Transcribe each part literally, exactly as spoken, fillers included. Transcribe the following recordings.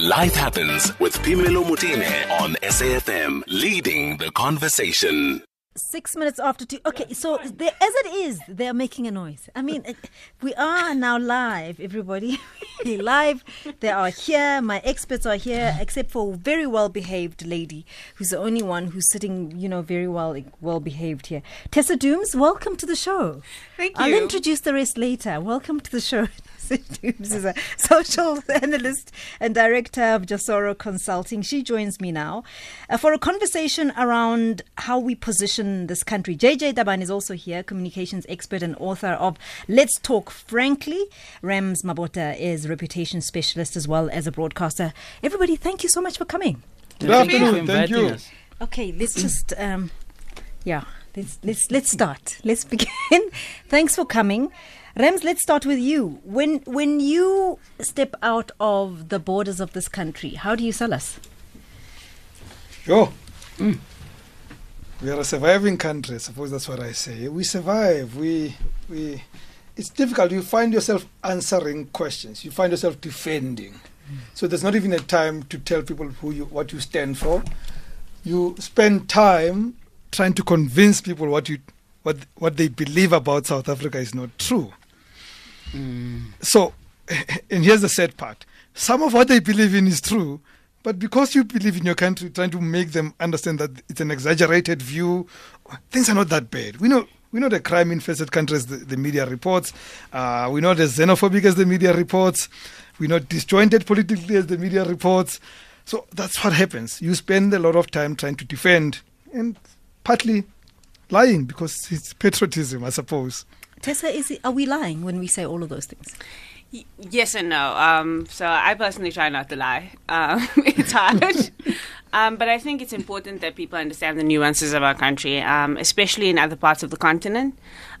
Life Happens with Phemelo Motene on S A F M, leading the conversation. Six minutes after two. Okay, so they, as it is, they're making a noise. I mean, we are now live, everybody. Live. They are here. My experts are here, except for a very well-behaved lady, who's the only one who's sitting, you know, very well, well-behaved here. Tessa Dooms, welcome to the show. Thank you. I'll introduce the rest later. Welcome to the show. Dooms is a social analyst and director of Jasoro Consulting. She joins me now uh, for a conversation around how we position this country. J J Tabane is also here, communications expert and author of Let's Talk Frankly. Rams Mabota is reputation specialist as well as a broadcaster. Everybody, thank you so much for coming. Good afternoon. Thank you. Okay, let's just, um, yeah, let's, let's, let's start. Let's begin. Thanks for coming. Rams, let's start with you. When when you step out of the borders of this country, how do you sell us? Sure. Mm. We are a surviving country, I suppose that's what I say. We survive. We we it's difficult. You find yourself answering questions. You find yourself defending. Mm. So there's not even a time to tell people who you what you stand for. You spend time trying to convince people what you what what they believe about South Africa is not true. Mm. So, and here's the sad part. Some of what they believe in is true, but because you believe in your country, trying to make them understand that it's an exaggerated view, things are not that bad. We know we're not a crime-infested country as the, the media reports. Uh, we're not as xenophobic as the media reports. We're not disjointed politically as the media reports. So that's what happens. You spend a lot of time trying to defend and partly lying because it's patriotism, I suppose. Tessa, is it, are we lying when we say all of those things? Y- yes and no. Um, so I personally try not to lie. Um, it's hard. um, but I think it's important that people understand the nuances of our country, um, especially in other parts of the continent.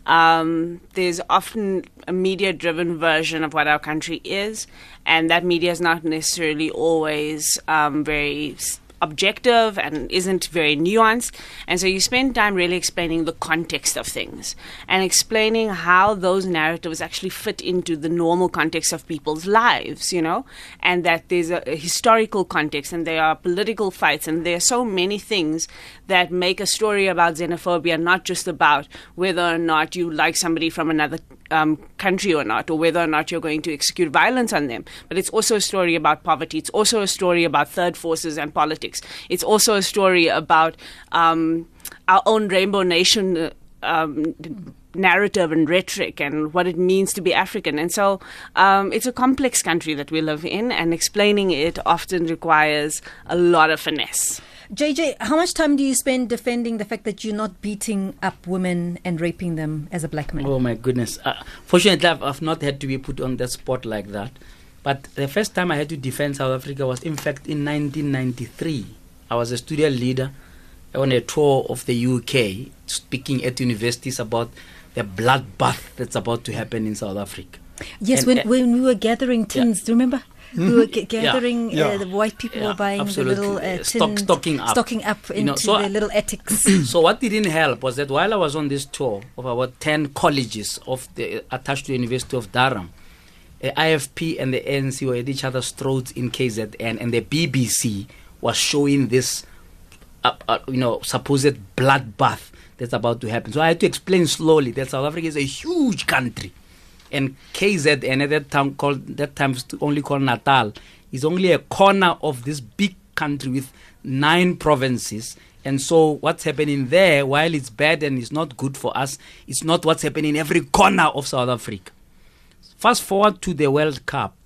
Um, there's often a media-driven version of what our country is, and that media is not necessarily always um, very objective and isn't very nuanced, and so you spend time really explaining the context of things and explaining how those narratives actually fit into the normal context of people's lives, you know, and that there's a, a historical context and there are political fights and there are so many things that make a story about xenophobia not just about whether or not you like somebody from another Um, country or not, or whether or not you're going to execute violence on them. But it's also a story about poverty. It's also a story about third forces and politics. It's also a story about um, our own Rainbow Nation um, narrative and rhetoric and what it means to be African. And so um, it's a complex country that we live in, and explaining it often requires a lot of finesse. J J, how much time do you spend defending the fact that you're not beating up women and raping them as a black man? Oh, my goodness. Uh, fortunately, I've, I've not had to be put on the spot like that. But the first time I had to defend South Africa was, in fact, in nineteen ninety-three. I was a student leader on a tour of the U K, speaking at universities about the bloodbath that's about to happen in South Africa. Yes, and, when, uh, when we were gathering tins, yeah. Do you remember? We were g- gathering, yeah, yeah. Uh, the white people yeah, were buying absolutely. the little uh, tin, Stock, stocking up, stocking up into you know, so their little attics. So what didn't help was that while I was on this tour of about ten colleges of the, attached to the University of Durham, the I F P and the A N C were at each other's throats in K Z N, and the B B C was showing this, uh, uh, you know, supposed bloodbath that's about to happen. So I had to explain slowly that South Africa is a huge country. And K Z N, at that time called that time only called Natal, is only a corner of this big country with nine provinces. And so what's happening there, while it's bad and it's not good for us, it's not what's happening in every corner of South Africa. Fast forward to the World Cup.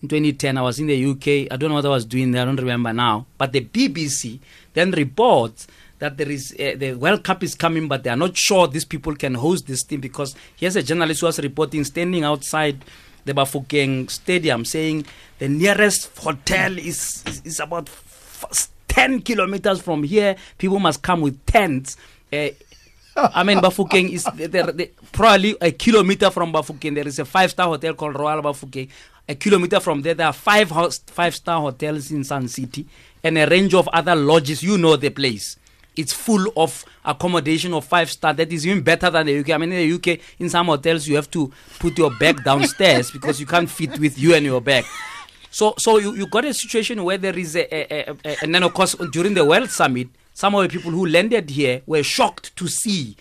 In twenty ten, I was in the U K. I don't know what I was doing there. I don't remember now. But the B B C then reports that there is uh, the World Cup is coming, but they are not sure these people can host this thing, because here's a journalist who was reporting standing outside the Bafokeng Stadium saying the nearest hotel is, is, is about f- ten kilometers from here. People must come with tents. Uh, I mean, Bafokeng is the, the, the, probably a kilometer from Bafokeng. There is a five-star hotel called Royal Bafokeng. A kilometer from there, there are five host, five-star hotels in Sun City and a range of other lodges. You know the place. It's full of accommodation of five-star that is even better than the U K. I mean, in the U K, in some hotels, you have to put your bag downstairs because you can't fit with you and your bag. So so you, you got a situation where there is a, a, a, a, and then of course during the World Summit, some of the people who landed here were shocked to see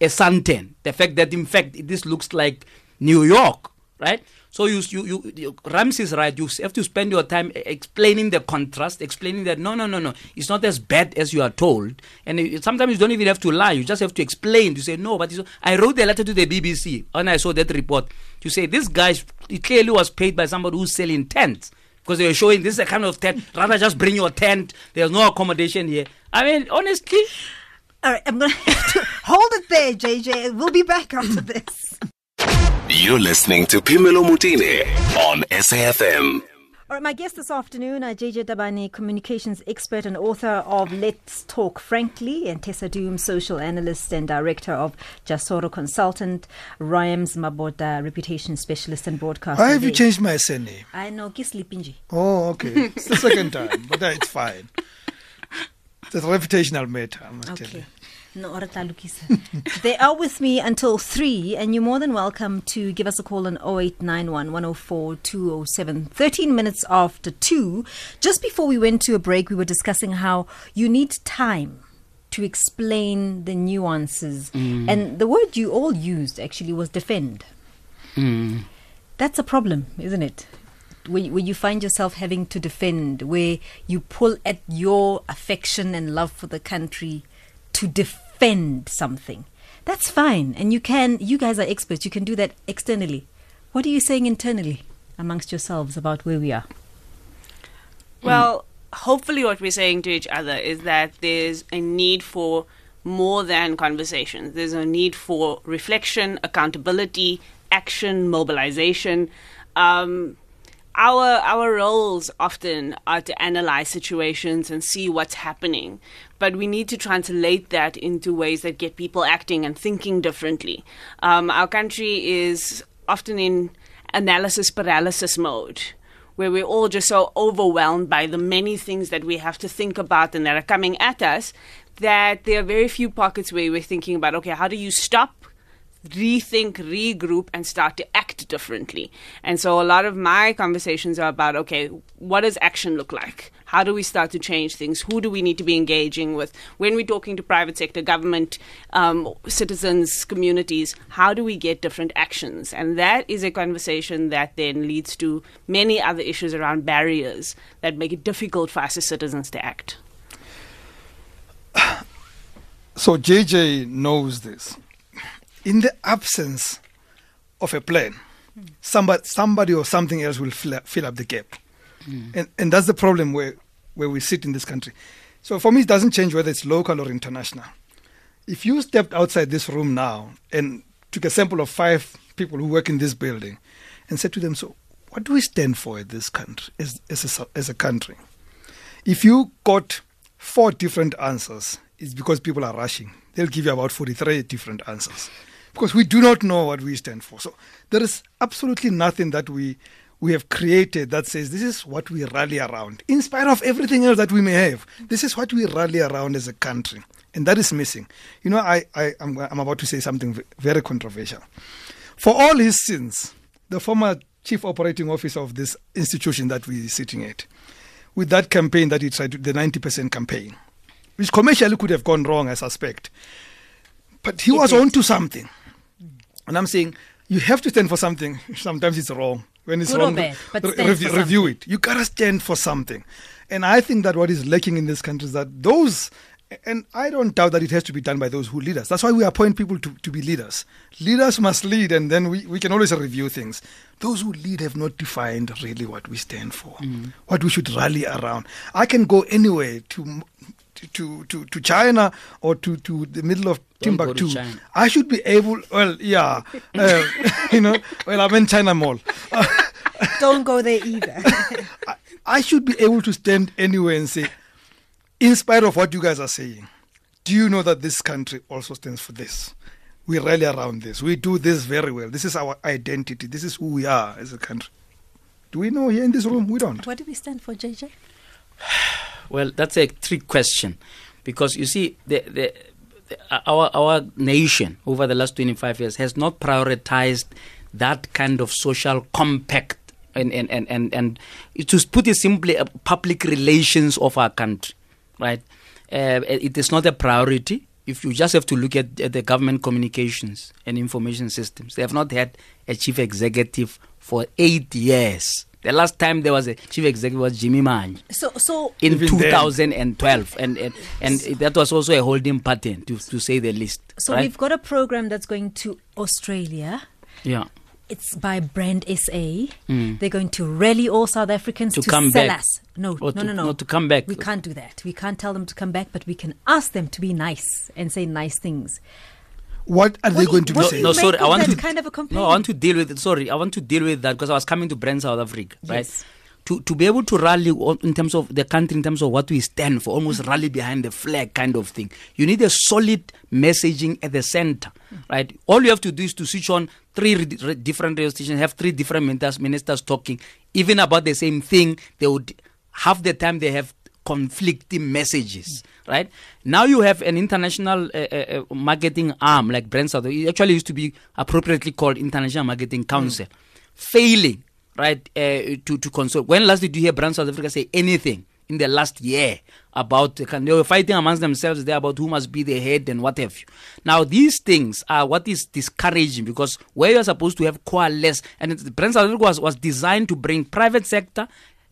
a suntan. The fact that in fact this looks like New York, right? So you, you, you, you Rams is right. You have to spend your time explaining the contrast, explaining that no, no, no, no, it's not as bad as you are told. And it, sometimes you don't even have to lie. You just have to explain. You say no, but it's, I wrote the letter to the B B C and I saw that report. You say this guy it clearly was paid by somebody who's selling tents because they were showing this is a kind of tent. Rather just bring your tent. There's no accommodation here. I mean, honestly. All right, I'm gonna have to hold it there, J J. We'll be back after this. You're listening to Phemelo Motene on S A F M. All right, my guest this afternoon, uh, J J Tabane, communications expert and author of Let's Talk Frankly, and Tessa Dooms, social analyst and director of Jasoro Consultant, Rams Mabota, reputation specialist and broadcaster. Why have you changed my surname? I know, Kislipinji. Oh, okay. It's the second time, but it's fine. It's a reputational matter, I must okay. tell you. They are with me until three, and you're more than welcome to give us a call on oh eight nine one, one oh four, two oh seven, thirteen minutes after two. Just before we went to a break, we were discussing how you need time to explain the nuances. Mm. And the word you all used actually was defend. Mm. That's a problem, isn't it? Where, where you find yourself having to defend, where you pull at your affection and love for the country to defend. Defend something. That's fine. And you can, you guys are experts. You can do that externally. What are you saying internally amongst yourselves about where we are? Well, mm. hopefully what we're saying to each other is that there's a need for more than conversations. There's a need for reflection, accountability, action, mobilization. Um, Our our roles often are to analyze situations and see what's happening, but we need to translate that into ways that get people acting and thinking differently. Um, our country is often in analysis paralysis mode, where we're all just so overwhelmed by the many things that we have to think about and that are coming at us, that there are very few pockets where we're thinking about, okay, how do you stop, rethink, regroup, and start to act differently. And so a lot of my conversations are about, okay, what does action look like? How do we start to change things? Who do we need to be engaging with? When we're talking to private sector, government, um, citizens, communities, how do we get different actions? And that is a conversation that then leads to many other issues around barriers that make it difficult for us as citizens to act. So J J knows this. In the absence of a plan, mm. somebody, somebody or something else will fill up, fill up the gap. Mm. And, and that's the problem where, where we sit in this country. So for me, it doesn't change whether it's local or international. If you stepped outside this room now and took a sample of five people who work in this building and said to them, so what do we stand for in this country, as, as, a, as a country? If you got four different answers, it's because people are rushing. They'll give you about forty-three different answers, because we do not know what we stand for. So there is absolutely nothing that we we have created that says this is what we rally around. In spite of everything else that we may have, this is what we rally around as a country, and that is missing. You know, I, I, I'm, I'm about to say something very controversial. For all his sins, the former chief operating officer of this institution that we're sitting at, with that campaign that he tried, the ninety percent campaign, which commercially could have gone wrong, I suspect. But he was on to something. And I'm saying, you have to stand for something. Sometimes it's wrong. When it's Good wrong, bad, but re- rev- review it. You got to stand for something. And I think that what is lacking in this country is that those, and I don't doubt that it has to be done by those who lead us. That's why we appoint people to, to be leaders. Leaders must lead, and then we, we can always review things. Those who lead have not defined really what we stand for, mm. what we should rally around. I can go anywhere to... To, to, to China or to, to the middle of Timbuktu. I should be able, well, yeah, uh, you know, well, I'm in China Mall. Don't go there either. I, I should be able to stand anywhere and say, in spite of what you guys are saying, do you know that this country also stands for this? We rally around this. We do this very well. This is our identity. This is who we are as a country. Do we know here in this room? We don't. What do we stand for, J J? Well, that's a trick question, because you see, the, the, the, our our nation over the last twenty-five years has not prioritized that kind of social compact and and and and, and to put it simply, uh, public relations of our country, right? Uh, it is not a priority. If you just have to look at, at the government communications and information systems, they have not had a chief executive for eight years. The last time there was a chief executive was Jimmy Mange. So, so in two thousand twelve, and, and and that was also a holding pattern, to to say the least. So right? We've got a program that's going to Australia. Yeah. It's by Brand S A. Mm. They're going to rally all South Africans to, to come sell back. us. No, or no, to, no, no. Not to come back. We can't do that. We can't tell them to come back, but we can ask them to be nice and say nice things. What are what they do, going to be saying? No, no, sorry. I want to kind of a complaint. No, I want to deal with it. Sorry, I want to deal with that because I was coming to Brand South Africa, right? Yes. To to be able to rally in terms of the country, in terms of what we stand for, almost mm-hmm. rally behind the flag kind of thing. You need a solid messaging at the center, mm-hmm. right? All you have to do is to switch on three re- different radio stations, have three different ministers, ministers talking, even about the same thing. They would half the time they have conflicting messages, mm-hmm. right? Now you have an international uh, uh, marketing arm like Brand South. It actually used to be appropriately called International Marketing Council, mm-hmm. failing. Right, uh, to to consult. When last did you hear Brand South Africa say anything in the last year about? Uh, they were fighting amongst themselves there about who must be the head and what have you. Now these things are what is discouraging, because where you are supposed to have coalesce, and it's, Brand South Africa was, was designed to bring private sector,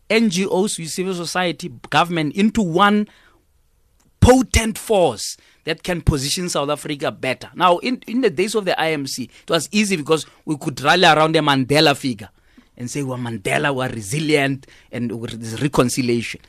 N G Os, civil society, government into one potent force that can position South Africa better. Now in in the days of the I M C, it was easy because we could rally around a Mandela figure and say, well, Mandela were resilient and with this reconciliation.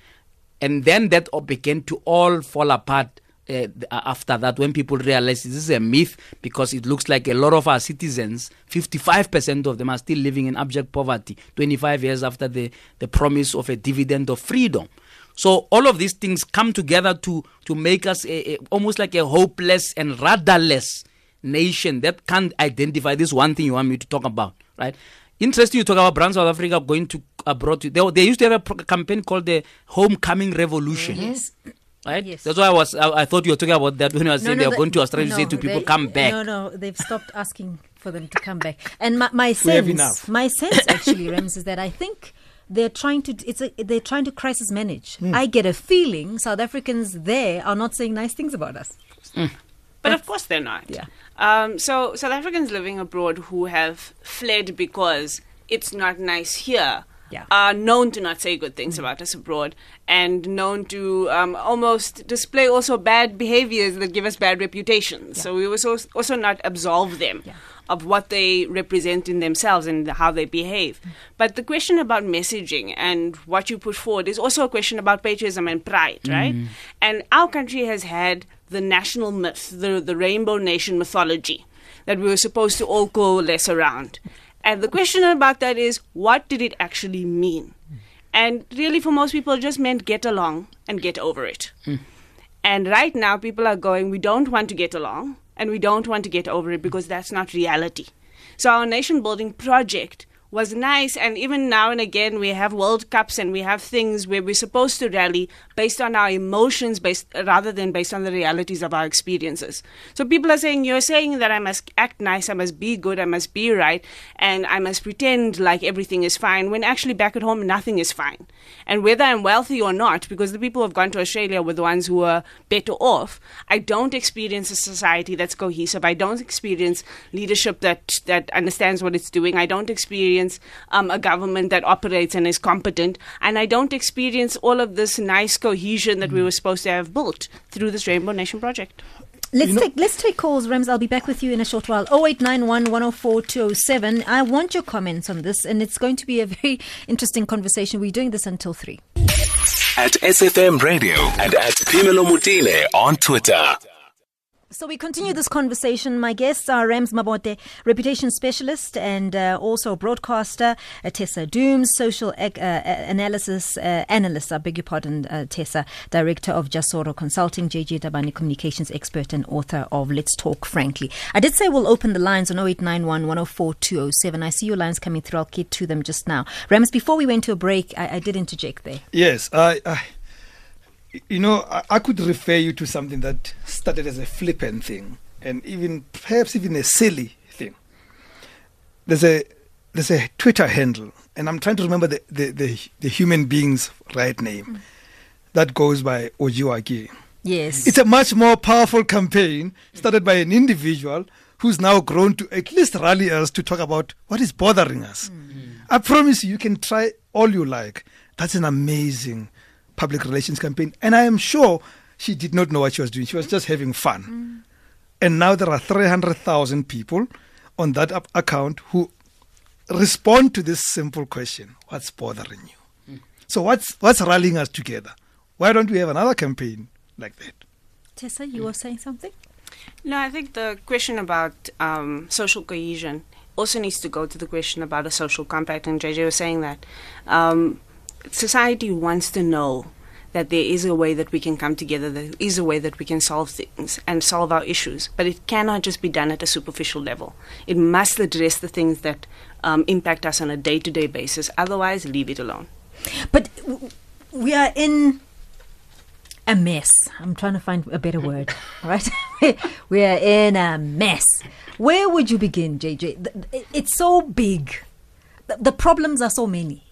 And then that all began to all fall apart uh, after that, when people realized this is a myth, because it looks like a lot of our citizens, fifty-five percent of them are still living in abject poverty, twenty-five years after the, the promise of a dividend of freedom. So all of these things come together to, to make us a, a, almost like a hopeless and rudderless nation that can't identify this one thing you want me to talk about, right? Interesting, you talk about Brand South Africa going to abroad. They, they used to have a pro- campaign called the Homecoming Revolution. Yes. Right? Yes. That's why I was. I, I thought you were talking about that when I was no, saying no, they were going to Australia no, to say to people, they, come back. No, no, they've stopped asking for them to come back. And my, my sense, my sense actually, Rams, is that I think they're trying to. It's a, they're trying to crisis manage. Mm. I get a feeling South Africans there are not saying nice things about us. Mm. But of course they're not. Yeah. Um, so South Africans living abroad who have fled because it's not nice here yeah. are known to not say good things mm-hmm. about us abroad, and known to um, almost display also bad behaviors that give us bad reputations. Yeah. So we also, also not absolve them yeah. of what they represent in themselves and how they behave. Mm-hmm. But the question about messaging and what you put forward is also a question about patriotism and pride, mm-hmm. right? And our country has had the national myth, the, the rainbow nation mythology that we were supposed to all coalesce around. And the question about that is, what did it actually mean? And really, for most people, it just meant get along and get over it. Mm. And right now, people are going, we don't want to get along and we don't want to get over it, because that's not reality. So our nation-building project was nice, and even now and again we have World Cups and we have things where we're supposed to rally based on our emotions, based rather than based on the realities of our experiences. So people are saying, you're saying that I must act nice, I must be good, I must be right, and I must pretend like everything is fine, when actually back at home nothing is fine. And whether I'm wealthy or not, because the people who have gone to Australia were the ones who were better off, I don't experience a society that's cohesive. I don't experience leadership that, that understands what it's doing. I don't experience Um, a government that operates and is competent, and I don't experience all of this nice cohesion that we were supposed to have built through this Rainbow Nation project. Let's you know, take let's take calls, Rams. I'll be back with you in a short while. oh eight nine one, one oh four, two oh seven. I want your comments on this, and it's going to be a very interesting conversation. We're doing this until three. At S F M Radio and at Phemelo Motene on Twitter. So we continue this conversation. My guests are Rams Mabota, reputation specialist and uh, also broadcaster, uh, Tessa Dooms, social ec- uh, analysis uh, analyst, I beg your pardon, uh, Tessa, director of Jasoro Consulting, J J Tabane, communications expert and author of Let's Talk Frankly. I did say we'll open the lines on oh eight nine one, one oh four, two oh seven. I see your lines coming through. I'll get to them just now. Rams, before we went to a break, I, I did interject there. Yes, I... I... You know, I could refer you to something that started as a flippant thing, and even perhaps even a silly thing. There's a there's a Twitter handle, and I'm trying to remember the, the, the, the human being's right name, mm. that goes by Ojiwagi. Yes. It's a much more powerful campaign started by an individual who's now grown to at least rally us to talk about what is bothering us. Mm. I promise you, you can try all you like. That's an amazing public relations campaign. And I am sure she did not know what she was doing. She was just having fun. Mm. And now there are three hundred thousand people on that up account who respond to this simple question: what's bothering you? Mm. So what's what's rallying us together? Why don't we have another campaign like that? Tessa, you were saying something? No, I think the question about um, social cohesion also needs to go to the question about a social compact, and J J was saying that. Um, society wants to know that there is a way that we can come together, there is a way that we can solve things and solve our issues. But it cannot just be done at a superficial level. It must address the things that um, impact us on a day-to-day basis. Otherwise, leave it alone. But w- we are in a mess. I'm trying to find a better word, right? We are in a mess. Where would you begin, J J? It's so big. The problems are so many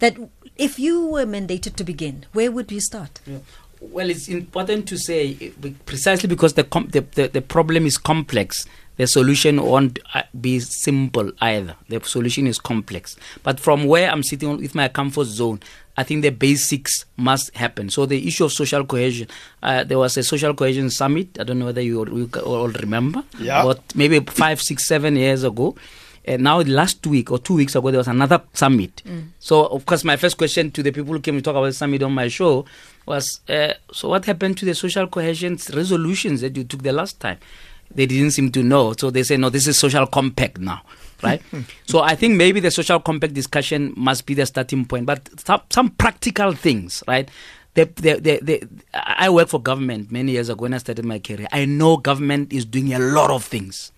that if you were mandated to begin, where would you start? Yeah. Well, it's important to say, precisely because the, com- the, the, the problem is complex, the solution won't be simple either. The solution is complex. But from where I'm sitting on, with my comfort zone, I think the basics must happen. So the issue of social cohesion, uh, there was a social cohesion summit, I don't know whether you all, you all remember, yeah. But maybe five, six, seven years ago. And now last week or two weeks ago, there was another summit. Mm. So, of course, my first question to the people who came to talk about the summit on my show was, uh, so what happened to the social cohesion resolutions that you took the last time? They didn't seem to know. So they say, no, this is social compact now, right? So I think maybe the social compact discussion must be the starting point. But some, some practical things, right? The, the, the, the, I worked for government many years ago when I started my career. I know government is doing a lot of things.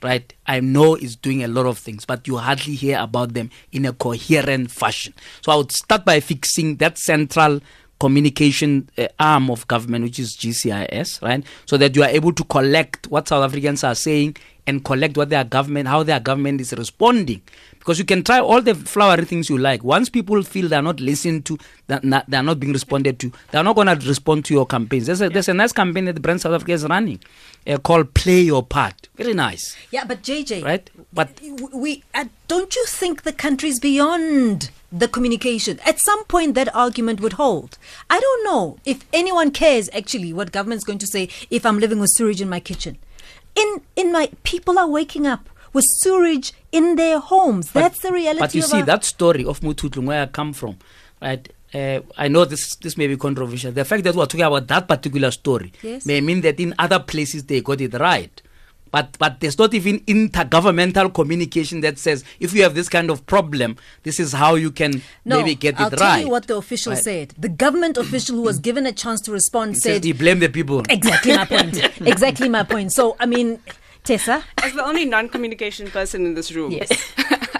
Right, I know it's doing a lot of things, but you hardly hear about them in a coherent fashion. So I would start by fixing that central communication uh, arm of government, which is G C I S, right? So that you are able to collect what South Africans are saying and collect what their government, how their government is responding. Because you can try all the flowery things you like. Once people feel they're not listened to, that they're not being responded to, they're not going to respond to your campaigns. There's a, there's a nice campaign that the Brand South Africa is running uh, called Play Your Part. Very nice. Yeah, but J J, right? But we uh, don't you think the country's beyond the communication? At some point, that argument would hold. I don't know if anyone cares, actually, what government's going to say if I'm living with sewage in my kitchen. In in my people are waking up with sewage in their homes. But that's the reality. But you of see, our... that story of Muthutlung, where I come from, right? Uh, I know this this may be controversial. The fact that we're talking about that particular story yes. may mean that in other places they got it right. But but there's not even intergovernmental communication that says, if you have this kind of problem, this is how you can no, maybe get I'll it right. I'll tell you what the official right. said. The government official who was given a chance to respond he said... said he blamed the people. Exactly my point. Exactly my point. So, I mean, Tessa? As the only non-communication person in this room, yes.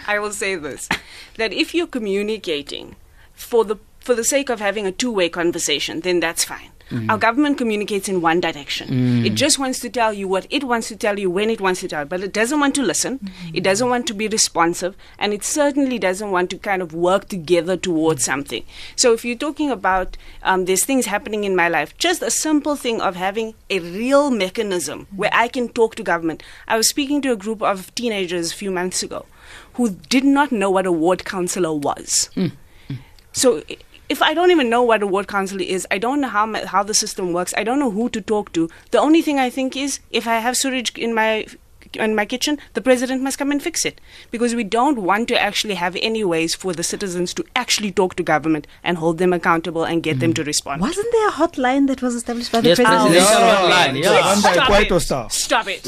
I will say this, that if you're communicating for the for the sake of having a two-way conversation, then that's fine. Mm. Our government communicates in one direction. Mm. It just wants to tell you what it wants to tell you when it wants to tell you, but it doesn't want to listen. Mm. It doesn't want to be responsive, and it certainly doesn't want to kind of work together towards something. So if you're talking about um, there's things happening in my life, just a simple thing of having a real mechanism where I can talk to government. I was speaking to a group of teenagers a few months ago who did not know what a ward councillor was. Mm. Mm. So... if I don't even know what a ward council is, I don't know how how the system works, I don't know who to talk to. The only thing I think is, if I have sewage in my in my kitchen, the president must come and fix it. Because we don't want to actually have any ways for the citizens to actually talk to government and hold them accountable and get mm. them to respond. Wasn't there a hotline that was established by the yes, president? Yes, oh, no, hotline. No, yeah. Stop, it. It. Stop it.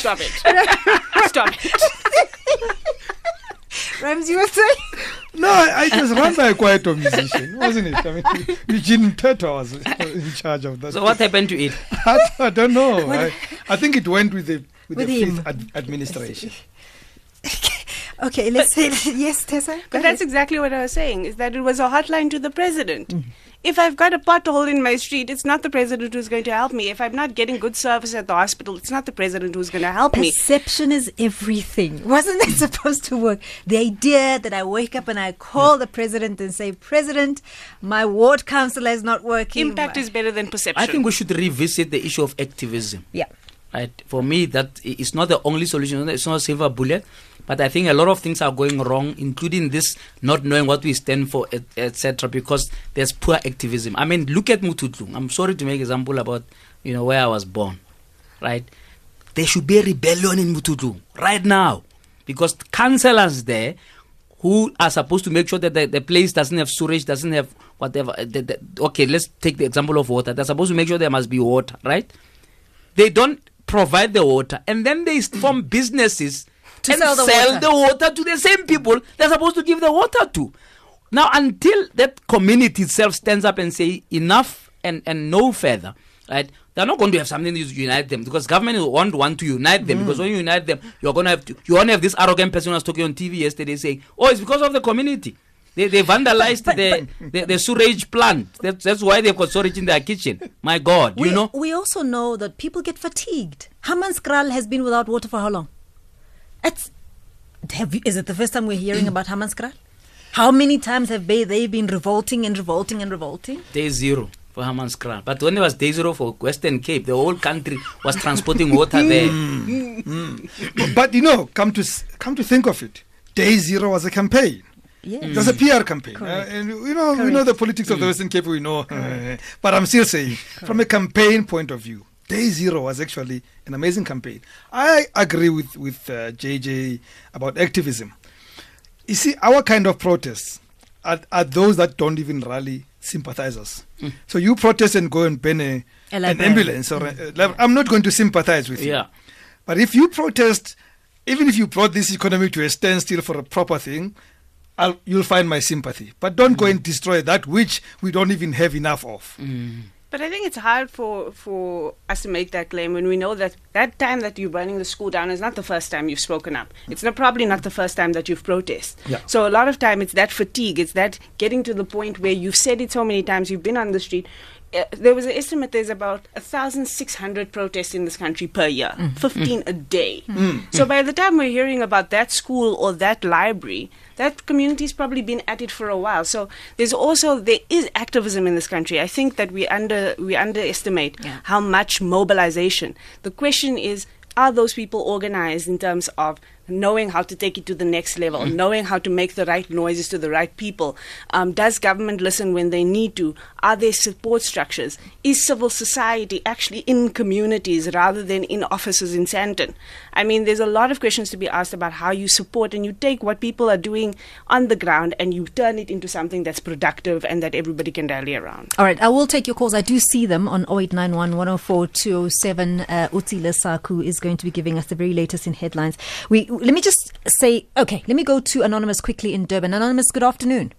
Stop it. Stop it. Rams, you were saying? No, I just run by a quiet musician, wasn't it? I mean, Eugene Petter was in charge of that. So what happened to it? I, I don't know. I, I think it went with the with, with the fifth ad- administration. Okay, let's but, say yes, Tessa. But ahead. That's exactly what I was saying, is that it was a hotline to the president. Mm. If I've got a pothole in my street, it's not the president who's going to help me. If I'm not getting good service at the hospital, it's not the president who's going to help me. Perception is everything. Wasn't that supposed to work? The idea that I wake up and I call the president and say, President, my ward councillor is not working. Impact is better than perception. I think we should revisit the issue of activism. Yeah. Right? For me, that it's not the only solution. It's not a silver bullet. But I think a lot of things are going wrong, including this not knowing what we stand for, et cetera, because there's poor activism. I mean, look at Muthutlung. I'm sorry to make an example about, you know, where I was born, right? There should be a rebellion in Muthutlung right now, because the councillors there who are supposed to make sure that the, the place doesn't have sewage, doesn't have whatever. The, the, okay, let's take the example of water. They're supposed to make sure there must be water, right? They don't provide the water, and then they form businesses to and sell, the, sell water. the water to the same people they're supposed to give the water to. Now, until that community itself stands up and say enough and, and no further, right? They're not going to have something to unite them, because government won't want to unite them. Mm. Because when you unite them, you're going to have to, you won't have this arrogant person who was talking on T V yesterday saying, oh, it's because of the community. They, they vandalized but, but, but, the, the, the sewage plant. That's, that's why they've got sewage in their kitchen. My God, we, you know. We also know that people get fatigued. Hammanskraal has been without water for how long? It's, have you, is it the first time we're hearing about Hammanskraal? How many times have they, they've been revolting and revolting and revolting? Day zero for Hammanskraal. But when there was day zero for Western Cape, the whole country was transporting water there. Mm, mm. But, you know, come to come to think of it, day zero was a campaign. Yes. Mm. That's a P R campaign. Uh, and you know, Correct. we know the politics mm. of the Western Cape, we know. But I'm still saying, Correct. from a campaign point of view, day zero was actually an amazing campaign. I agree with, with uh, J J about activism. You see, our kind of protests are, are those that don't even rally sympathizers. Mm. So you protest and go and burn a, an ambulance. or mm. a, a, I'm not going to sympathize with yeah. you. But if you protest, even if you brought this economy to a standstill for a proper thing, I'll, you'll find my sympathy. But don't mm. go and destroy that which we don't even have enough of. Mm. But I think it's hard for, for us to make that claim when we know that that time that you're burning the school down is not the first time you've spoken up. It's not, probably not the first time that you've protested. Yeah. So a lot of time it's that fatigue. It's that getting to the point where you've said it so many times, you've been on the street. Uh, there was an estimate there's about one thousand six hundred protests in this country per year, mm. fifteen mm. a day. Mm. So by the time we're hearing about that school or that library, that community's probably been at it for a while. So there's also, there is activism in this country. I think that we under we underestimate yeah. how much mobilization. The question is, are those people organized in terms of knowing how to take it to the next level, mm. knowing how to make the right noises to the right people? Um, does government listen when they need to? Are there support structures? Is civil society actually in communities rather than in offices in Sandton? I mean, there's a lot of questions to be asked about how you support and you take what people are doing on the ground and you turn it into something that's productive and that everybody can rally around. All right, I will take your calls. I do see them on oh eight nine one, one oh four, two oh seven. Uh, Utsi Lesaku is going to be giving us the very latest in headlines. We Let me just say, okay, let me go to Anonymous quickly in Durban. Anonymous, good afternoon.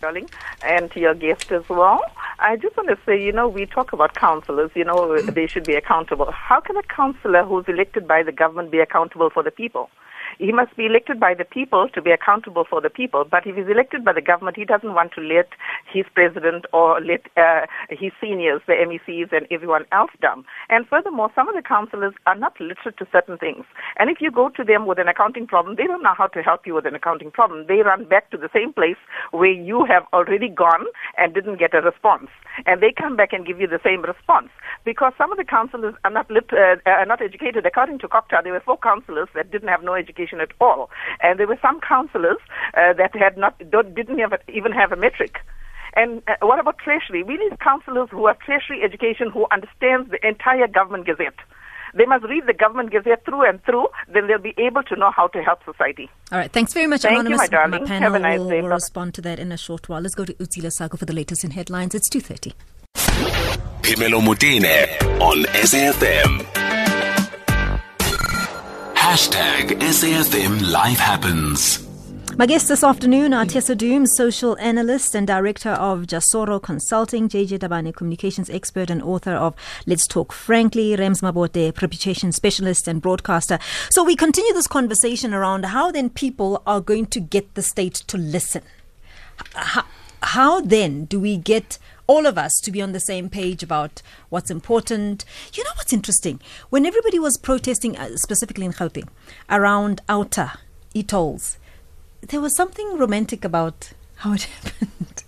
Darling, and to your guest as well. I just want to say, you know, we talk about councillors, you know, they should be accountable. How can a councillor who's elected by the government be accountable for the people? He must be elected by the people to be accountable for the people. But if he's elected by the government, he doesn't want to let his president or let uh, his seniors, the M E Cs and everyone else down. And furthermore, some of the councillors are not literate to certain things. And if you go to them with an accounting problem, they don't know how to help you with an accounting problem. They run back to the same place where you have already gone and didn't get a response. And they come back and give you the same response. Because some of the councillors are not lit- uh, are not educated. According to COCTA, there were four councillors that didn't have no education at all, and there were some councillors uh, that had not didn't have a, even have a metric. And uh, what about Treasury? We need councillors who have Treasury education, who understands the entire government gazette. They must read the government gazette through and through, then they'll be able to know how to help society. All right, thanks very much, Thank Anonymous. You, my darling. My panel have a nice will, day. We'll respond to that in a short while. Let's go to Utsi Lesaku for the latest in headlines. It's two thirty. Phemelo Motene on S A F M. Hashtag S A F M Life Happens. My guests this afternoon are Tessa Dooms, social analyst and director of Jasoro Consulting, J J Tabane, communications expert and author of Let's Talk Frankly, Rams Mabota, reputation specialist and broadcaster. So we continue this conversation around how then people are going to get the state to listen. How, how then do we get all of us to be on the same page about what's important? You know what's interesting? When everybody was protesting, uh, specifically in Gauteng, around OUTA, e-tolls, there was something romantic about how it happened.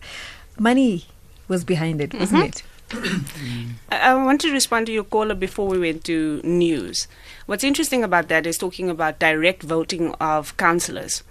Money was behind it, wasn't mm-hmm. it? I want to respond to your caller before we went to news. What's interesting about that is talking about direct voting of councillors.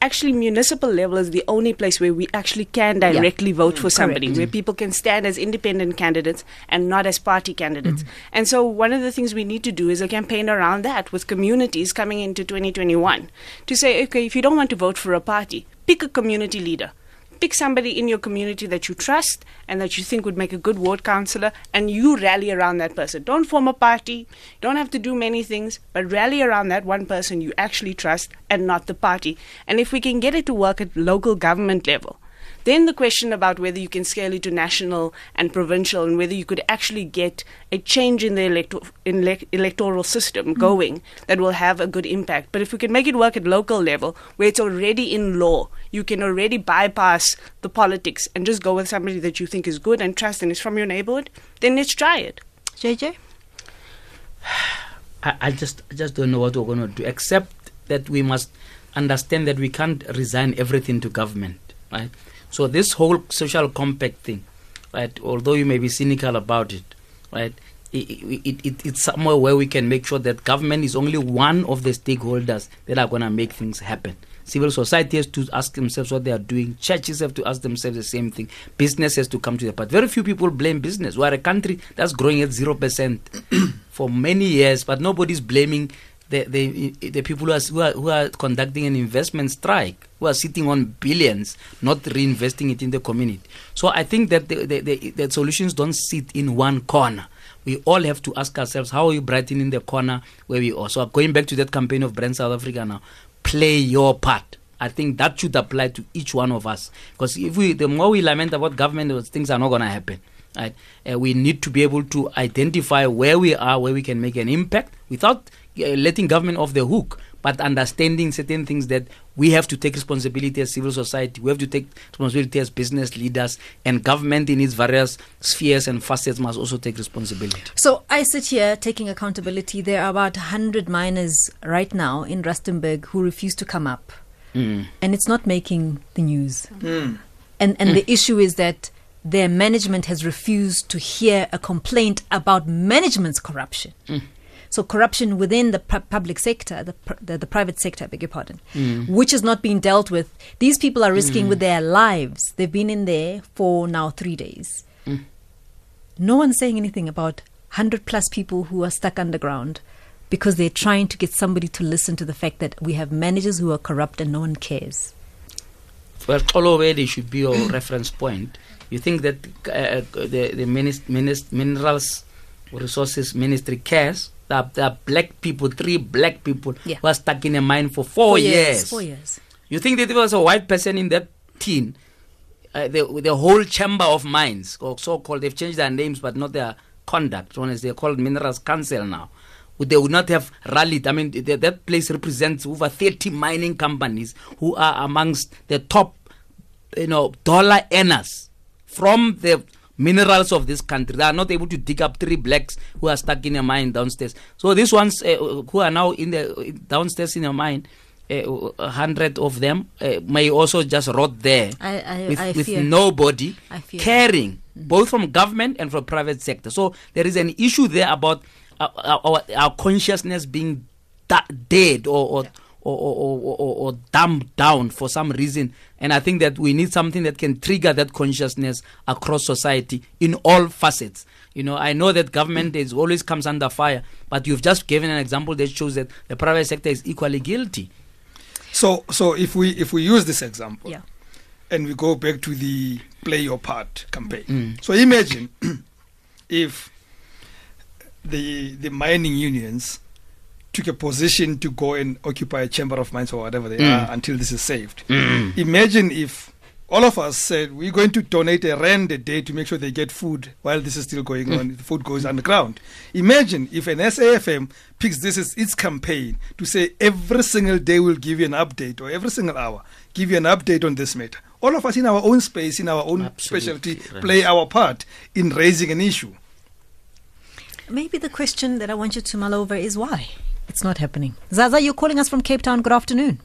Actually, municipal level is the only place where we actually can directly yeah. vote for somebody, correct. Where people can stand as independent candidates and not as party candidates. Mm-hmm. And so one of the things we need to do is a campaign around that with communities coming into twenty twenty-one to say, okay, if you don't want to vote for a party, pick a community leader. Pick somebody in your community that you trust and that you think would make a good ward councillor, and you rally around that person. Don't form a party. Don't have to do many things, but rally around that one person you actually trust and not the party. And if we can get it to work at local government level, then the question about whether you can scale it to national and provincial and whether you could actually get a change in the electo- in le- electoral system mm. going that will have a good impact. But if we can make it work at local level where it's already in law, you can already bypass the politics and just go with somebody that you think is good and trust and is from your neighborhood, then let's try it. J J? I, I just I just don't know what we're going to do, except that we must understand that we can't resign everything to government, right? So this whole social compact thing, right? Although you may be cynical about it, right? It, it, it, it's somewhere where we can make sure that government is only one of the stakeholders that are going to make things happen. Civil society has to ask themselves what they are doing. Churches have to ask themselves the same thing. Business has to come to the part. Very few people blame business. We are a country that's growing at zero percent for many years, but nobody's blaming The, the the people who are, who are who are conducting an investment strike, who are sitting on billions, not reinvesting it in the community. So I think that the, the, the, the solutions don't sit in one corner. We all have to ask ourselves, how are we brightening the corner where we are? So going back to that campaign of Brand South Africa now, play your part. I think that should apply to each one of us. Because if we, the more we lament about government, things are not going to happen. Right? Uh, we need to be able to identify where we are, where we can make an impact without letting government off the hook, but understanding certain things that we have to take responsibility as civil society, we have to take responsibility as business leaders, and government in its various spheres and facets must also take responsibility. So I sit here taking accountability. There are about one hundred miners right now in Rustenburg who refuse to come up, mm. and it's not making the news. Mm. And, and mm. the issue is that their management has refused to hear a complaint about management's corruption. Mm. So corruption within the pu- public sector, the, pr- the the private sector, I beg your pardon, mm. which is not being dealt with. These people are risking mm. with their lives. They've been in there for now three days. Mm. No one's saying anything about one hundred plus people who are stuck underground because they're trying to get somebody to listen to the fact that we have managers who are corrupt and no one cares. Well, already should be your reference point. You think that uh, the, the minist- minist- Minerals Resources Ministry cares? There are black people, three black people yeah. who are stuck in a mine for four, four years. years. Four years. You think that if there was a white person in that tin, uh, the, the whole chamber of mines, or so-called, they've changed their names but not their conduct. One is they're called Minerals Council now. They would not have rallied. I mean, the, that place represents over thirty mining companies who are amongst the top, you know, dollar earners from the minerals of this country. They are not able to dig up three blacks who are stuck in a mine downstairs. So these ones uh, who are now in the downstairs in a mine, a uh, hundred of them uh, may also just rot there I, I, with, I with nobody caring, both from government and from private sector. So there is an issue there about our, our, our consciousness being da- dead or. or Or, or, or, or dumbed down for some reason, and I think that we need something that can trigger that consciousness across society in all facets. You know, I know that government is always comes under fire, but you've just given an example that shows that the private sector is equally guilty. So, so if we if we use this example, yeah. and we go back to the Play Your Part campaign, mm. so imagine if the the mining unions took a position to go and occupy a chamber of mines or whatever they mm. are until this is saved. Mm. Imagine if all of us said we're going to donate a rand a day to make sure they get food while this is still going mm. on, the food goes mm. underground. Imagine if an S A F M picks this as its campaign to say every single day we'll give you an update, or every single hour give you an update on this matter, all of us in our own space, in our own Absolutely. specialty, right. play our part in raising an issue. Maybe the question that I want you to mull over is why it's not happening. Zaza, you're calling us from Cape Town. Good afternoon.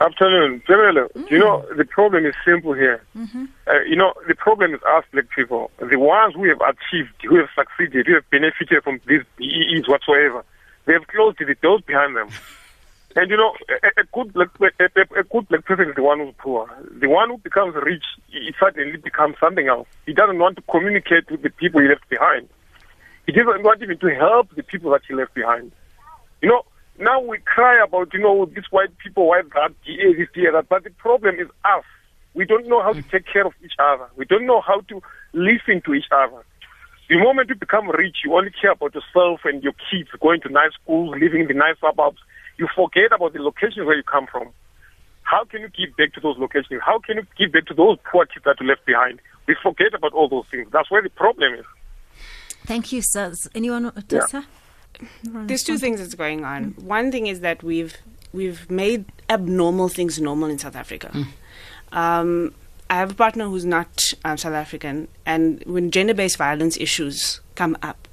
Afternoon. Mm. You know, the problem is simple here. Mm-hmm. Uh, you know, the problem is us black people. The ones who have achieved, who have succeeded, who have benefited from these B E Es whatsoever, they have closed the doors behind them. And, you know, a, a good black a, a good black person is the one who's poor. The one who becomes rich, he suddenly becomes something else. He doesn't want to communicate with the people he left behind. He doesn't want even to help the people that he left behind. You know, now we cry about, you know, these white people, white that, this, that, but the problem is us. We don't know how to take care of each other. We don't know how to listen to each other. The moment you become rich, you only care about yourself and your kids going to nice schools, living in the nice suburbs. You forget about the locations where you come from. How can you give back to those locations? How can you give back to those poor kids that you left behind? We forget about all those things. That's where the problem is. Thank you, sir. Anyone, Tessa? Yeah. There's two things that's going on. Mm. One thing is that we've we've made abnormal things normal in South Africa. Mm. Um, I have a partner who's not um, South African, and when gender-based violence issues come up,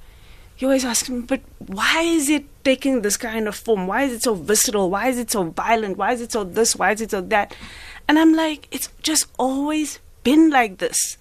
you always ask him, but why is it taking this kind of form? Why is it so visceral? Why is it so violent? Why is it so this? Why is it so that? And I'm like, it's just always been like this.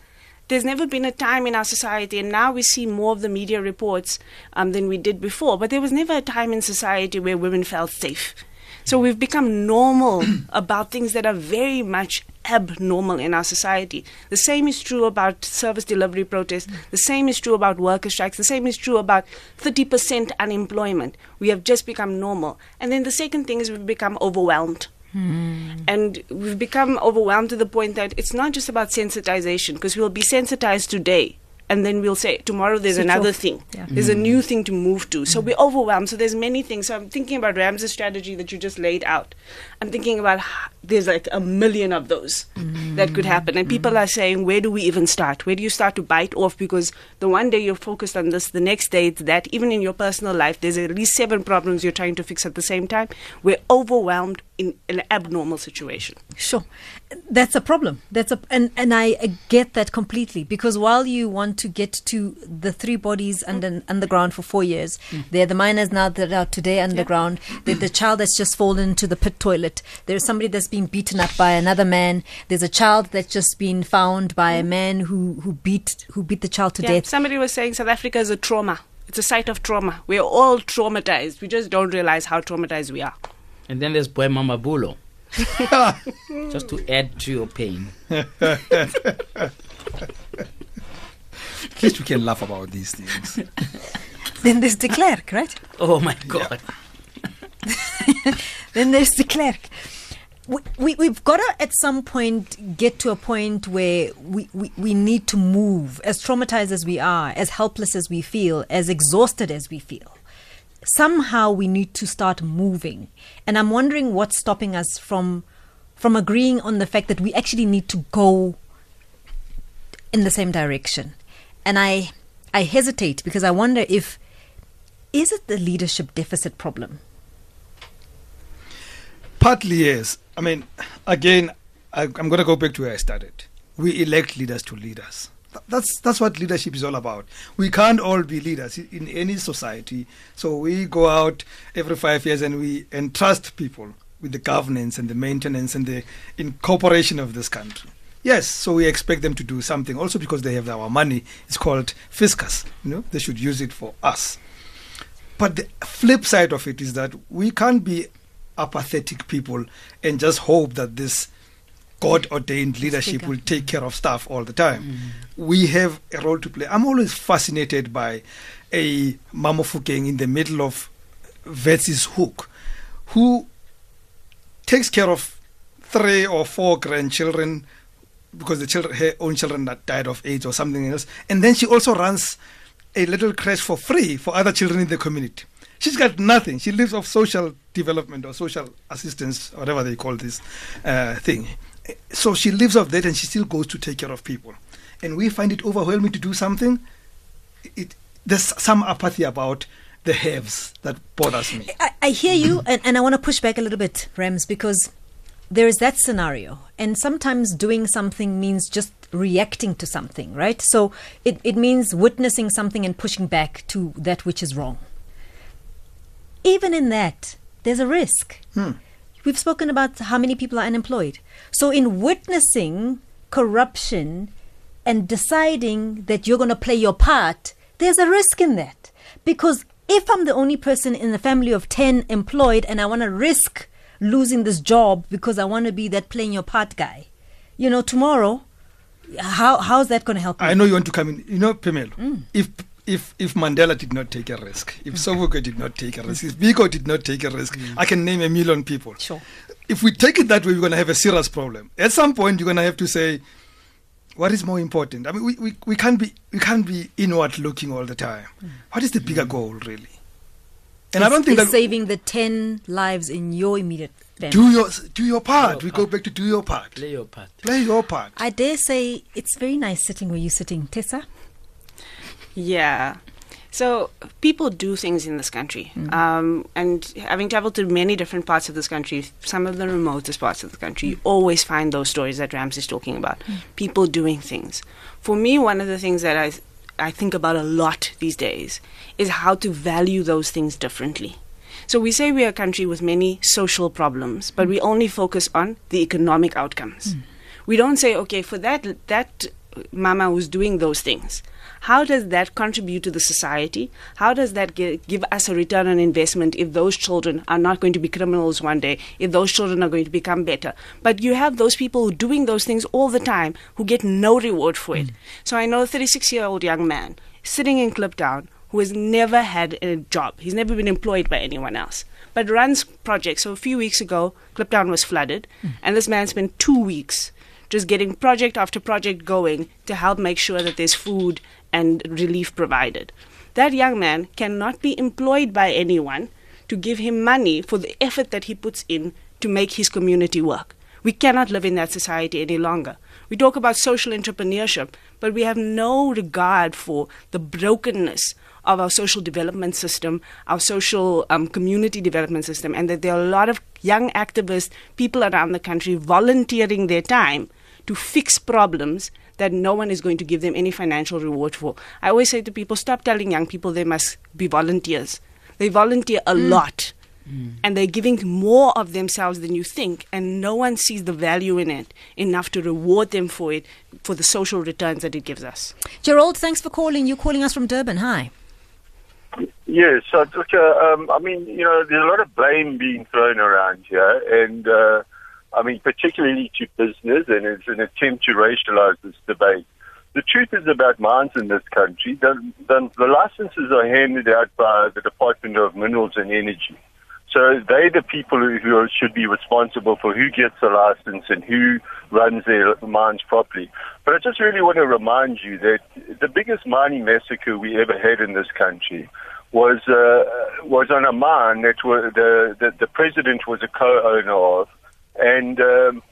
There's never been a time in our society, and now we see more of the media reports um, than we did before, but there was never a time in society where women felt safe. So we've become normal about things that are very much abnormal in our society. The same is true about service delivery protests. The same is true about worker strikes. The same is true about thirty percent unemployment. We have just become normal. And then the second thing is we've become overwhelmed. Hmm. And we've become overwhelmed to the point that it's not just about sensitization, because we'll be sensitized today and then we'll say tomorrow there's Switch another off. thing. Yeah. Mm. There's a new thing to move to. So mm. we're overwhelmed. So there's many things. So I'm thinking about Rams's strategy that you just laid out. I'm thinking about there's like a million of those mm. that could happen. And mm. people are saying, where do we even start? Where do you start to bite off? Because the one day you're focused on this, the next day it's that. Even in your personal life, there's at least seven problems you're trying to fix at the same time. We're overwhelmed in an abnormal situation. Sure. That's a problem. That's a and, and I get that completely, because while you want to get to the three bodies under mm. underground for four years, mm. there are the miners now that are today underground, yeah. there's the child that's just fallen into the pit toilet, there's somebody that's been beaten up by another man, there's a child that's just been found by mm. a man who, who beat who beat the child to yeah. death. Somebody was saying South Africa is a trauma. It's a site of trauma. We're all traumatized. We just don't realize how traumatized we are. And then there's Boy Mama Bulo. Just to add to your pain. At least we can laugh about these things. Then there's the clerk, right? Oh my God. Yeah. Then there's the clerk. We, we, we've got to, at some point, get to a point where we, we, we need to move. As traumatized as we are, as helpless as we feel, as exhausted as we feel, somehow we need to start moving. And I'm wondering what's stopping us from from agreeing on the fact that we actually need to go in the same direction. And I I hesitate because I wonder if, is it the leadership deficit problem? Partly, yes. I mean, again, I, I'm going to go back to where I started. We elect leaders to lead us. That's that's what leadership is all about. We can't all be leaders in any society. So we go out every five years and we entrust people with the governance and the maintenance and the incorporation of this country. Yes, so we expect them to do something also because they have our money. It's called fiscus. You know, they should use it for us. But the flip side of it is that we can't be apathetic people and just hope that this God-ordained leadership will take care of stuff all the time. Mm. We have a role to play. I'm always fascinated by a Mamofukeng in the middle of Vets's Hook, who takes care of three or four grandchildren because the children, her own children that died of AIDS or something else. And then she also runs a little crash for free for other children in the community. She's got nothing. She lives off social development or social assistance, whatever they call this uh, thing. So she lives off that and she still goes to take care of people. And we find it overwhelming to do something. It, there's some apathy about the haves that bothers me. I, I hear you, and, and I want to push back a little bit, Rams, because there is that scenario. And sometimes doing something means just reacting to something, right? So it, it means witnessing something and pushing back to that which is wrong. Even in that, there's a risk. Hmm. We've spoken about how many people are unemployed. So in witnessing corruption and deciding that you're going to play your part, there's a risk in that. Because if I'm the only person in a family of ten employed and I want to risk losing this job because I want to be that playing your part guy, you know, tomorrow, how how's that going to help me? I know you want to come in. You know, Phemelo, mm. if If if Mandela did not take a risk, if Sobukwe did not take a risk, if Biko did not take a risk, mm. I can name a million people. Sure. If we take it that way, we're going to have a serious problem. At some point, you're going to have to say, what is more important? I mean, we, we, we can't be we can't be inward looking all the time. Mm. What is the bigger mm. goal, really? And it's, I don't think that saving the ten lives in your immediate family. Do your do your part. Your we part. Go back to do your part. Play your part. Play your part. I dare say it's very nice sitting where you're sitting, Tessa. Yeah. So people do things in this country. Mm-hmm. Um, and having traveled to many different parts of this country, some of the remotest parts of the country, mm-hmm. you always find those stories that Rams is talking about. Mm-hmm. People doing things. For me, one of the things that I, I think about a lot these days is how to value those things differently. So we say we are a country with many social problems, but we only focus on the economic outcomes. Mm-hmm. We don't say, okay, for that, that mama who's doing those things, how does that contribute to the society? How does that give, give us a return on investment if those children are not going to be criminals one day, if those children are going to become better? But you have those people who doing those things all the time who get no reward for it. Mm. So I know a thirty-six-year-old young man sitting in Cliptown who has never had a job. He's never been employed by anyone else, but runs projects. So a few weeks ago, Cliptown was flooded, mm. and this man spent two weeks just getting project after project going to help make sure that there's food and relief provided. That young man cannot be employed by anyone to give him money for the effort that he puts in to make his community work. We cannot live in that society any longer. We talk about social entrepreneurship, but we have no regard for the brokenness of our social development system, our social um, community development system, and that there are a lot of young activists, people around the country volunteering their time to fix problems that no one is going to give them any financial reward for. I always say to people, stop telling young people they must be volunteers. They volunteer a mm. lot, mm. and they're giving more of themselves than you think, and no one sees the value in it enough to reward them for it, for the social returns that it gives us. Gerald, thanks for calling. You're calling us from Durban. Hi. Yes, so, um, I mean, you know, there's a lot of blame being thrown around here, and uh, I mean, particularly to business, and it's an attempt to racialize this debate. The truth is about mines in this country. The, the, the licenses are handed out by the Department of Minerals and Energy. So they're the people who, who are, should be responsible for who gets a license and who runs their mines properly. But I just really want to remind you that the biggest mining massacre we ever had in this country was uh, was on a mine that were, the, the, the president was a co-owner of. And, um,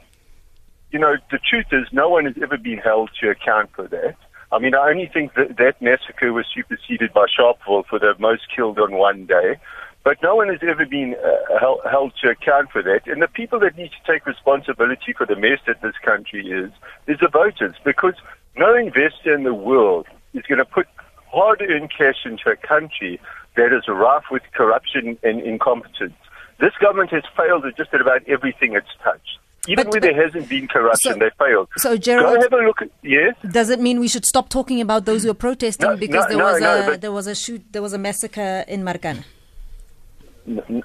you know, the truth is no one has ever been held to account for that. I mean, I only think that that massacre was superseded by Sharpeville for the most killed on one day. But no one has ever been uh, held, held to account for that. And the people that need to take responsibility for the mess that this country is, is the voters. Because no investor in the world is going to put hard-earned cash into a country that is rife with corruption and incompetence. This government has failed at just about everything it's touched. Even but, where but, there hasn't been corruption, so, they failed. So, Gerald, go have a look at, yes? Does it mean we should stop talking about those who are protesting no, because no, there, no, was no, a, but, there was a shoot, there was a massacre in Marikana?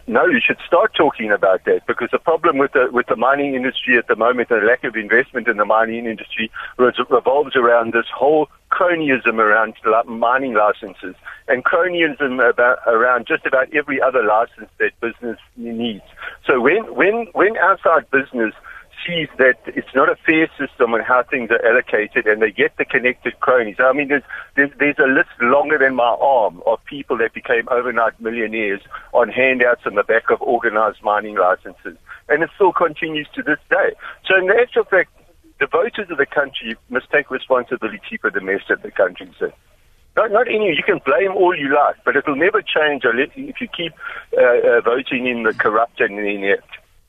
No, you should start talking about that, because the problem with the with the mining industry at the moment, the lack of investment in the mining industry, revolves around this whole cronyism around mining licenses and cronyism about, around just about every other license that business needs. So when when when outside business sees that it's not a fair system on how things are allocated, and they get the connected cronies. I mean, there's, there's, there's a list longer than my arm of people that became overnight millionaires on handouts on the back of organized mining licenses. And it still continues to this day. So in actual fact, the voters of the country must take responsibility for the mess that the country's in. Not, not any. You can blame all you like, but it will never change if you keep uh, uh, voting in the corrupt and the inept.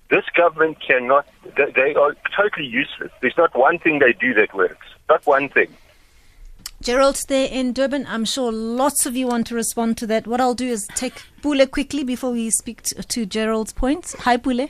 This government cannot, they are totally useless. There's not one thing they do that works. Not one thing. Gerald's there in Durban. I'm sure lots of you want to respond to that. What I'll do is take Pule quickly before we speak to, to Gerald's points. Hi, Pule.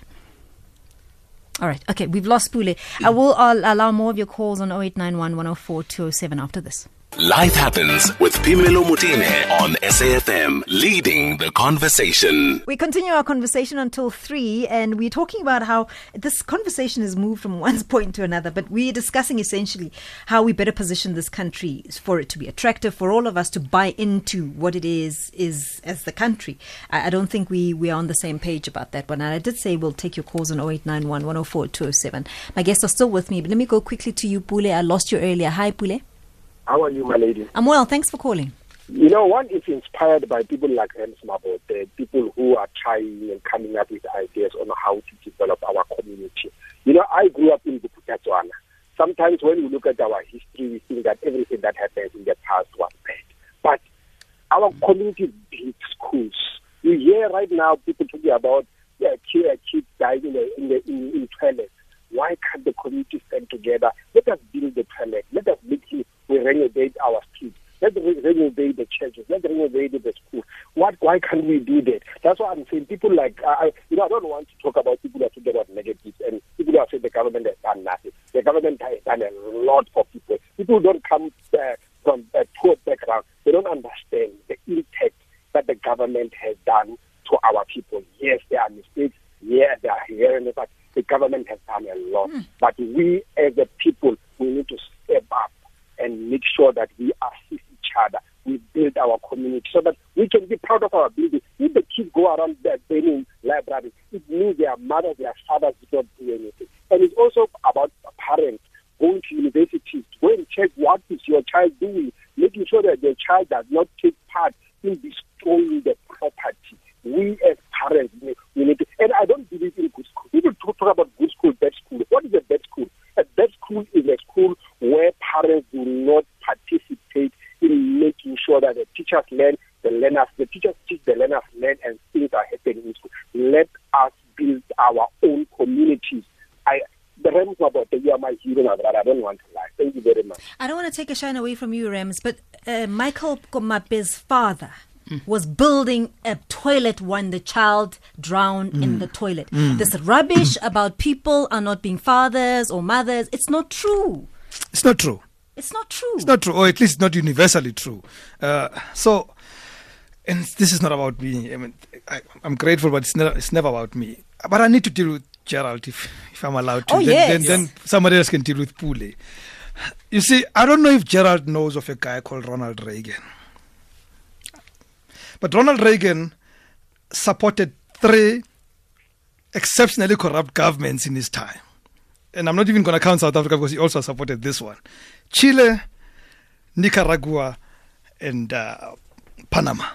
All right. Okay, we've lost Pule. I will I'll allow more of your calls on oh eight nine one, one oh four, two oh seven after this. Life Happens with Phemelo Motene on S A F M, leading the conversation. We continue our conversation until three, and we're talking about how this conversation has moved from one point to another, but we're discussing essentially how we better position this country for it to be attractive, for all of us to buy into what it is is as the country. I, I don't think we, we are on the same page about that one. And I did say we'll take your calls on oh eight nine one, one oh four, two oh seven. My guests are still with me, but let me go quickly to you, Pule. I lost you earlier. Hi, Pule. How are you, my lady? I'm well. Thanks for calling. You know, one is inspired by people like Rams Mabota, people who are trying and coming up with ideas on how to develop our community. You know, I grew up in Botswana. Sometimes when we look at our history, we think that everything that happened in the past was bad. But our community built schools. We hear right now people talking about yeah, kids dying in the, in, the, in, in toilets. Why can't the community stand together? Let us build the toilet. Let us make it. We renovate our streets. Let's renovate the churches. Let's renovate the schools. What? Why can't we do that? That's what I'm saying. People like, I, you know, I don't want to talk about people who are talking about negatives and people who are saying the government has done nothing. The government has done a lot for people. People don't come uh, from a poor background. They don't understand the impact that the government has done to our people. Yes, there are mistakes. Yes, there are errors, but the government has done a lot. Mm. But we as the people, we need to step up and make sure that we assist each other. We build our community so that we can be proud of our building. If the kids go around their training libraries, it means their mothers, their fathers don't do anything. And it's also about parents going to universities, going and check what is your child doing, making sure that your child does not take part in destroying the property. We as parents, we, we need to, and I don't believe in good school. People talk about good school, bad school. What is a bad school? A bad school is a school where parents do not participate in making sure that the teachers learn, the learners, the teachers teach, the learners learn, and things are happening in school. Let us build our own communities. I, the Rams about the, you are my hero, my brother. I don't want to lie. Thank you very much. I don't want to take a shine away from you, Rams, but uh, Michael Komape's father was building a toilet when the child drowned mm. in the toilet. Mm. This rubbish about people are not being fathers or mothers, it's not true. It's not true. It's not true. It's not true, or at least not universally true. Uh, so, and this is not about me. I mean, I, I'm grateful, but it's never, it's never about me. But I need to deal with Gerald if, if I'm allowed to. Oh, then, yes. then, then somebody else can deal with Pule. You see, I don't know if Gerald knows of a guy called Ronald Reagan. But Ronald Reagan supported three exceptionally corrupt governments in his time. And I'm not even going to count South Africa because he also supported this one. Chile, Nicaragua, and uh, Panama.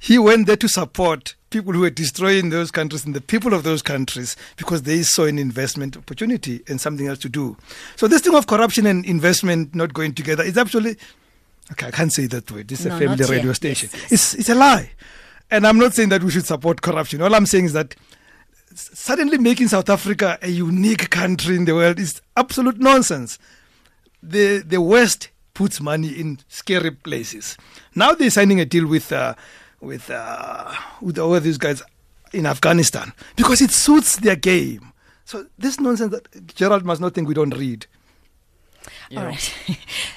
He went there to support people who were destroying those countries and the people of those countries because they saw an investment opportunity and something else to do. So this thing of corruption and investment not going together is actually... Okay, I can't say that word. It's no, a family radio station. Yes, yes. It's it's a lie. And I'm not saying that we should support corruption. All I'm saying is that suddenly making South Africa a unique country in the world is absolute nonsense. The the West puts money in scary places. Now they're signing a deal with uh, with, uh, with all these guys in Afghanistan because it suits their game. So this nonsense that Gerald must not think we don't read. Yeah. All right.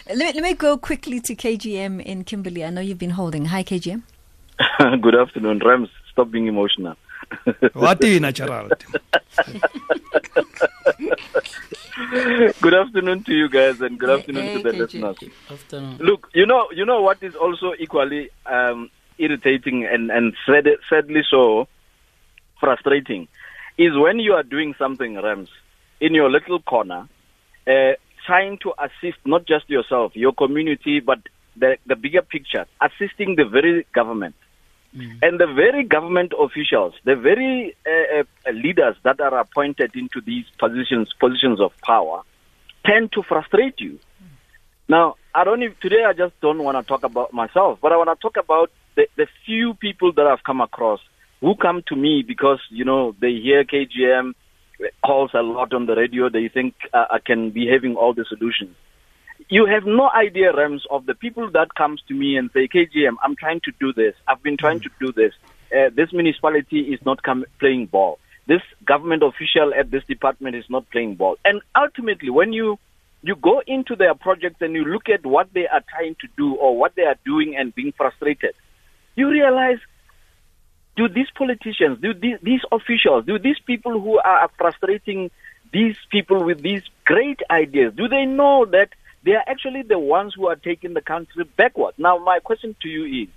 let, me, let me go quickly to K G M in Kimberley. I know you've been holding. Hi, K G M. Good afternoon, Rams. Stop being emotional. What is natural? Good afternoon to you guys, and good afternoon hey, hey, to the listeners. Afternoon. Look, you know, you know what is also equally um, irritating and and sad, sadly so frustrating is when you are doing something, Rams, in your little corner. Uh, Trying to assist not just yourself, your community, but the, the bigger picture, assisting the very government. Mm. And the very government officials, the very uh, uh, leaders that are appointed into these positions, positions of power, tend to frustrate you. Mm. Now, I don't even, today I just don't want to talk about myself, but I want to talk about the, the few people that I've come across who come to me because, you know, they hear K G M calls a lot on the radio, they think uh, I can be having all the solutions. You have no idea, Rams, of the people that comes to me and say, K G M, I'm trying to do this. I've been trying to do this. Uh, this municipality is not com- playing ball. This government official at this department is not playing ball. And ultimately, when you, you go into their projects and you look at what they are trying to do or what they are doing and being frustrated, you realize, do these politicians, do these, these officials, do these people who are frustrating these people with these great ideas, do they know that they are actually the ones who are taking the country backward? Now, my question to you is,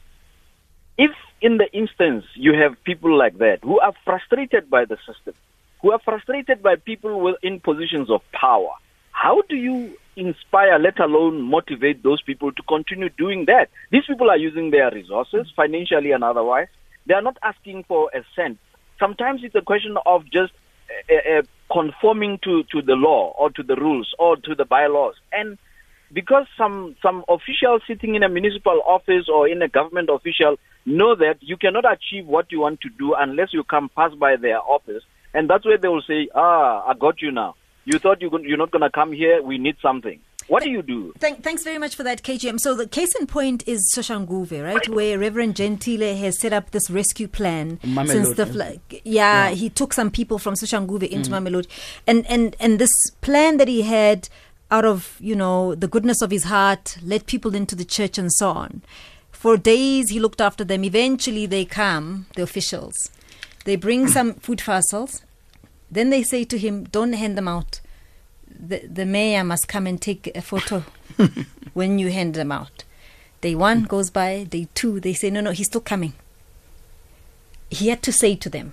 if in the instance you have people like that who are frustrated by the system, who are frustrated by people in positions of power, how do you inspire, let alone motivate those people to continue doing that? These people are using their resources, financially and otherwise. They are not asking for a cent. Sometimes it's a question of just uh, uh, conforming to, to the law or to the rules or to the bylaws. And because some, some official sitting in a municipal office or in a government official know that you cannot achieve what you want to do unless you come pass by their office. And that's where they will say, ah, I got you now. You thought you you're not going to come here. We need something. What do you do? Thank, thanks very much for that, K G M. So the case in point is Soshanguve, right, where Reverend Gentile has set up this rescue plan. Mamelodi. Since the flag, yeah, yeah, he took some people from Soshanguve into mm. Mamelodi, and and and this plan that he had out of, you know, the goodness of his heart, let people into the church and so on. For days he looked after them. Eventually they come, the officials, they bring some food parcels, then they say to him, "Don't hand them out. The, the mayor must come and take a photo when you hand them out." Day one goes by, day two, they say, no, no, he's still coming. He had to say to them,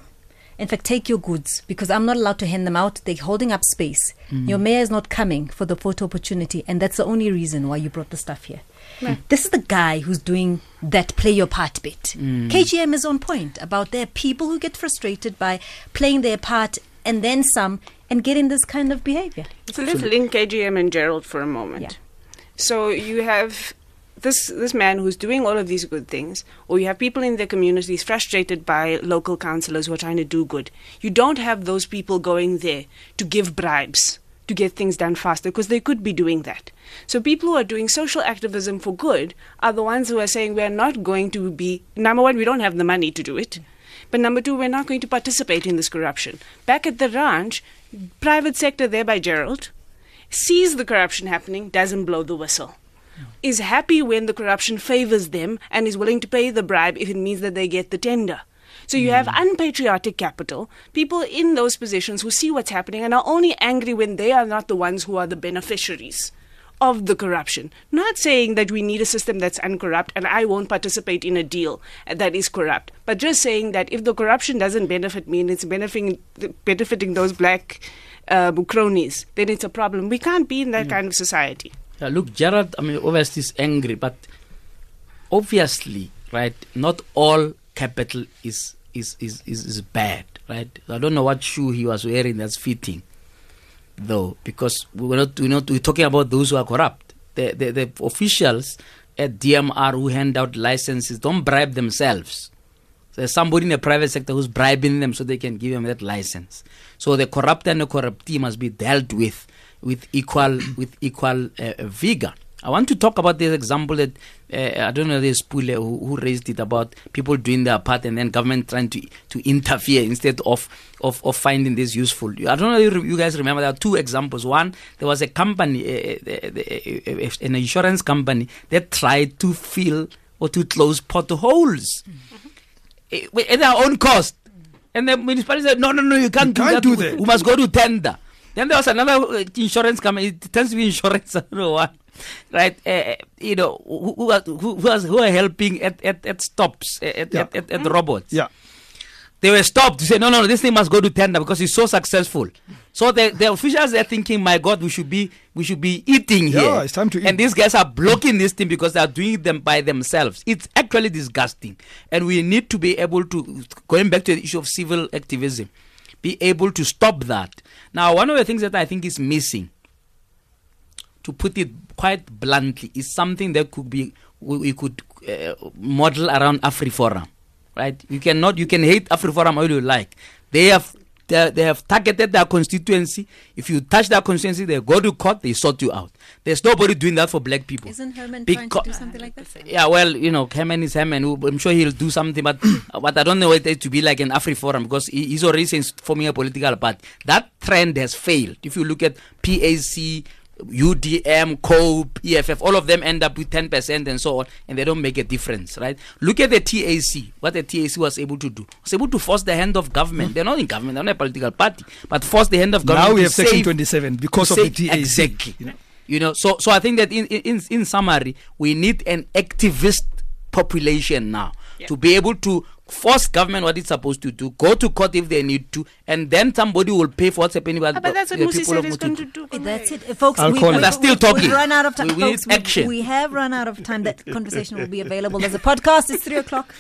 in fact, take your goods because I'm not allowed to hand them out. They're holding up space. Mm-hmm. Your mayor is not coming for the photo opportunity, and that's the only reason why you brought the stuff here. No. This is the guy who's doing that play your part bit. Mm. K G M is on point about their people who get frustrated by playing their part and then some, and getting this kind of behavior. So let's link K G M and Gerald for a moment. Yeah. So you have this this man who's doing all of these good things, or you have people in their communities frustrated by local councillors who are trying to do good. You don't have those people going there to give bribes to get things done faster, because they could be doing that. So people who are doing social activism for good are the ones who are saying, we're not going to be, number one, we don't have the money to do it. But number two, we're not going to participate in this corruption. Back at the ranch, private sector there by Gerald sees the corruption happening, doesn't blow the whistle, no. Is happy when the corruption favors them and is willing to pay the bribe if it means that they get the tender. So you mm. have unpatriotic capital, people in those positions who see what's happening and are only angry when they are not the ones who are the beneficiaries of the corruption. Not saying that we need a system that's uncorrupt and I won't participate in a deal that is corrupt, but just saying that if the corruption doesn't benefit me and it's benefiting benefiting those black uh, cronies, then it's a problem. We can't be in that mm. kind of society. Yeah, look, Gerald, I mean, obviously is angry, but obviously, right, not all capital is, is, is, is, is bad, right? I don't know what shoe he was wearing that's fitting, though, because we're not, we're not we're talking about those who are corrupt. The, the the officials at D M R who hand out licenses don't bribe themselves. There's somebody in the private sector who's bribing them so they can give them that license. So the corrupt and the corruptee must be dealt with with equal with equal uh, vigor. I want to talk about this example that uh, I don't know this Pule who, who raised it about people doing their part and then government trying to to interfere instead of of, of finding this useful. I don't know if you guys remember, there are two examples. One, there was a company, a, a, a, a, an insurance company that tried to fill or to close potholes mm-hmm. at their own cost, and the municipality said, "No, no, no, you can't, you do, can't that. do that. We must go to tender." Then there was another insurance company. It tends to be insurance. I don't know why. Right, uh, you know, who who, who, was, who are helping at, at, at stops at, yeah. at, at, at robots? Yeah, they were stopped to say, no, no, no, this thing must go to tender because it's so successful. So the, the officials are thinking, my God, we should be we should be eating yeah, here. Yeah, it's time to eat. And these guys are blocking this thing because they are doing them by themselves. It's actually disgusting, and we need to be able to, going back to the issue of civil activism, be able to stop that. Now, one of the things that I think is missing, to put it quite bluntly, is something that could be we, we could uh, model around AfriForum, right? You cannot, you can hate AfriForum all you like. They have They, they have targeted their constituency. If you touch that constituency, they go to court, they sort you out. There's nobody doing that for black people. Isn't Herman Beca- trying to do something like that? Yeah, well, you know, Herman is Herman. I'm sure he'll do something, but but I don't know it to be like an AfriForum, because he's already forming a political party. That trend has failed. If you look at P A C, U D M, COPE, E F F, all of them end up with ten percent and so on, and they don't make a difference, right? Look at the T A C, what the T A C was able to do. It was able to force the hand of government. They're not in government, they're not a political party, but force the hand of government. Now we have Section twenty-seven because of the T A C. Exactly. You know? You know, so, so I think that in, in, in summary, we need an activist population now, yeah, to be able to force government what it's supposed to do, go to court if they need to, and then somebody will pay for what's happening. But, but that's what Musi said is going to do. That's it. Folks, we, we, we, still talking. We've run out of time. We, we, folks, we, we have run out of time. That conversation will be available as a podcast. It's three o'clock.